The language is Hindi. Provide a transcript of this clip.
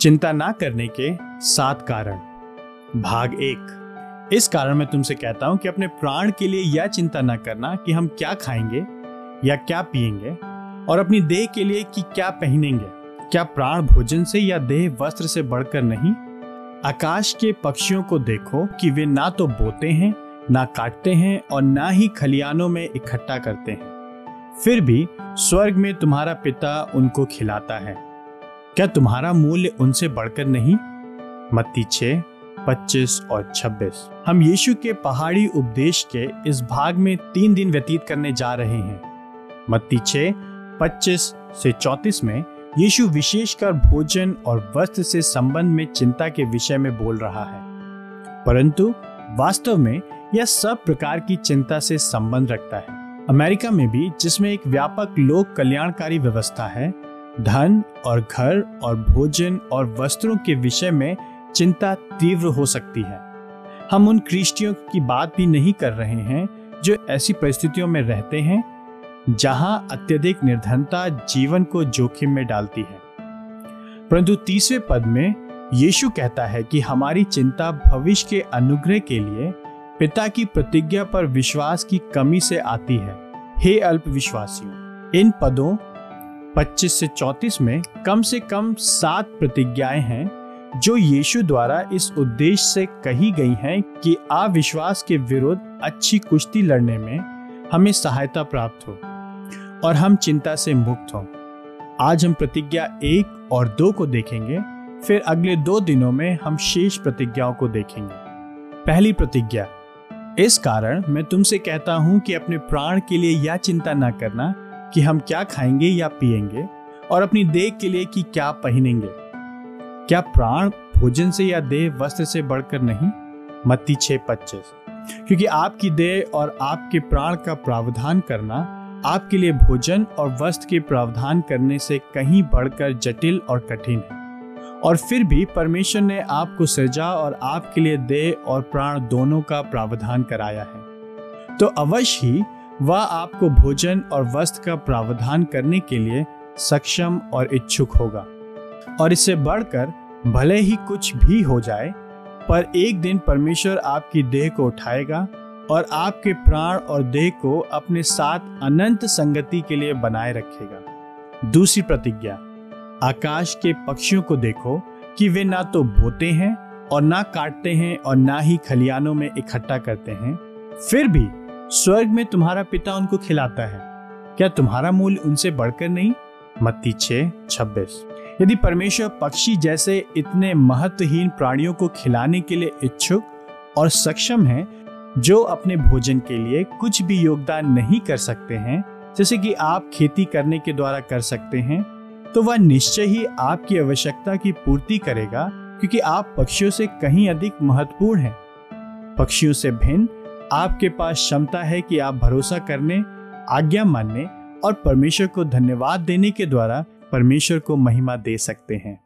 चिंता ना करने के 7 कारण भाग 1। इस कारण मैं तुमसे कहता हूं कि अपने प्राण के लिए यह चिंता ना करना कि हम क्या खाएंगे या क्या पिएंगे, और अपनी देह के लिए कि क्या पहनेंगे। क्या प्राण भोजन से या देह वस्त्र से बढ़कर नहीं? आकाश के पक्षियों को देखो कि वे ना तो बोते हैं, ना काटते हैं, और ना ही खलियानों में इकट्ठा करते हैं, फिर भी स्वर्ग में तुम्हारा पिता उनको खिलाता है। क्या तुम्हारा मूल्य उनसे बढ़कर नहीं? मत्ती 6:25 और 26। हम यीशु के पहाड़ी उपदेश के इस भाग में 3 दिन व्यतीत करने जा रहे हैं। मत्ती 6:25 से 34 में यीशु विशेषकर भोजन और वस्त्र से संबंध में चिंता के विषय में बोल रहा है, परंतु वास्तव में यह सब प्रकार की चिंता से संबंध रखता है। अमेरिका में भी, जिसमें एक व्यापक लोक कल्याणकारी व्यवस्था है, धन और घर और भोजन और वस्त्रों के विषय में चिंता तीव्र हो सकती है। हम उन ख्रीष्टियों की बात भी नहीं कर रहे हैं जो ऐसी परिस्थितियों में रहते हैं जहां अत्यधिक निर्धनता जीवन को जोखिम में डालती है। परंतु 30वें पद में यीशु कहता है कि हमारी चिंता भविष्य के अनुग्रह के लिए पिता की प्रतिज्ञा पर विश्वास की कमी से आती है। हे अल्पविश्वासियों, इन पदों 25 से 34 में कम से कम 7 प्रतिज्ञाएं हैं जो यीशु द्वारा इस उद्देश्य से कही गई हैं कि अविश्वास के विरुद्ध अच्छी कुश्ती लड़ने में हमें सहायता प्राप्त हो और हम चिंता से मुक्त हों। आज हम प्रतिज्ञा 1 और 2 को देखेंगे, फिर अगले 2 दिनों में हम शेष प्रतिज्ञाओं को देखेंगे। पहली प्रतिज्ञा, इस कारण मैं तुमसे कहता हूं कि अपने प्राण के लिए यह चिंता न करना कि हम क्या खाएंगे या पिएंगे, और अपनी देह के लिए कि क्या पहनेंगे। क्या प्राण भोजन से या देह वस्त्र से बढ़कर नहीं? मत्ती 6:25। क्योंकि आपकी देह और आपके प्राण का प्रावधान करना आपके लिए भोजन और वस्त्र के प्रावधान करने से कहीं बढ़कर जटिल और कठिन है, और फिर भी परमेश्वर ने आपको सृजा और आपके लिए देह और प्राण दोनों का प्रावधान कराया है, तो अवश्य ही वह आपको भोजन और वस्त्र का प्रावधान करने के लिए सक्षम और इच्छुक होगा। और इससे बढ़कर भले ही कुछ भी हो जाए, पर एक दिन परमेश्वर आपकी देह को उठाएगा और आपके प्राण और देह को अपने साथ अनंत संगति के लिए बनाए रखेगा। दूसरी प्रतिज्ञा, आकाश के पक्षियों को देखो कि वे ना तो बोते हैं और ना काटते हैं और ना ही खलियानों में इकट्ठा करते हैं, फिर भी स्वर्ग में तुम्हारा पिता उनको खिलाता है। क्या तुम्हारा मूल्य उनसे बढ़कर नहीं? मत्ती 6:26। यदि परमेश्वर पक्षी जैसे इतने महत्वहीन प्राणियों को खिलाने के लिए इच्छुक और सक्षम है जो अपने भोजन के लिए कुछ भी योगदान नहीं कर सकते हैं, जैसे कि आप खेती करने के द्वारा कर सकते हैं, तो वह निश्चय ही आपकी आवश्यकता की पूर्ति करेगा, क्योंकि आप पक्षियों से कहीं अधिक महत्वपूर्ण हैं। पक्षियों से भिन्न आपके पास क्षमता है कि आप भरोसा करने, आज्ञा मानने और परमेश्वर को धन्यवाद देने के द्वारा परमेश्वर को महिमा दे सकते हैं।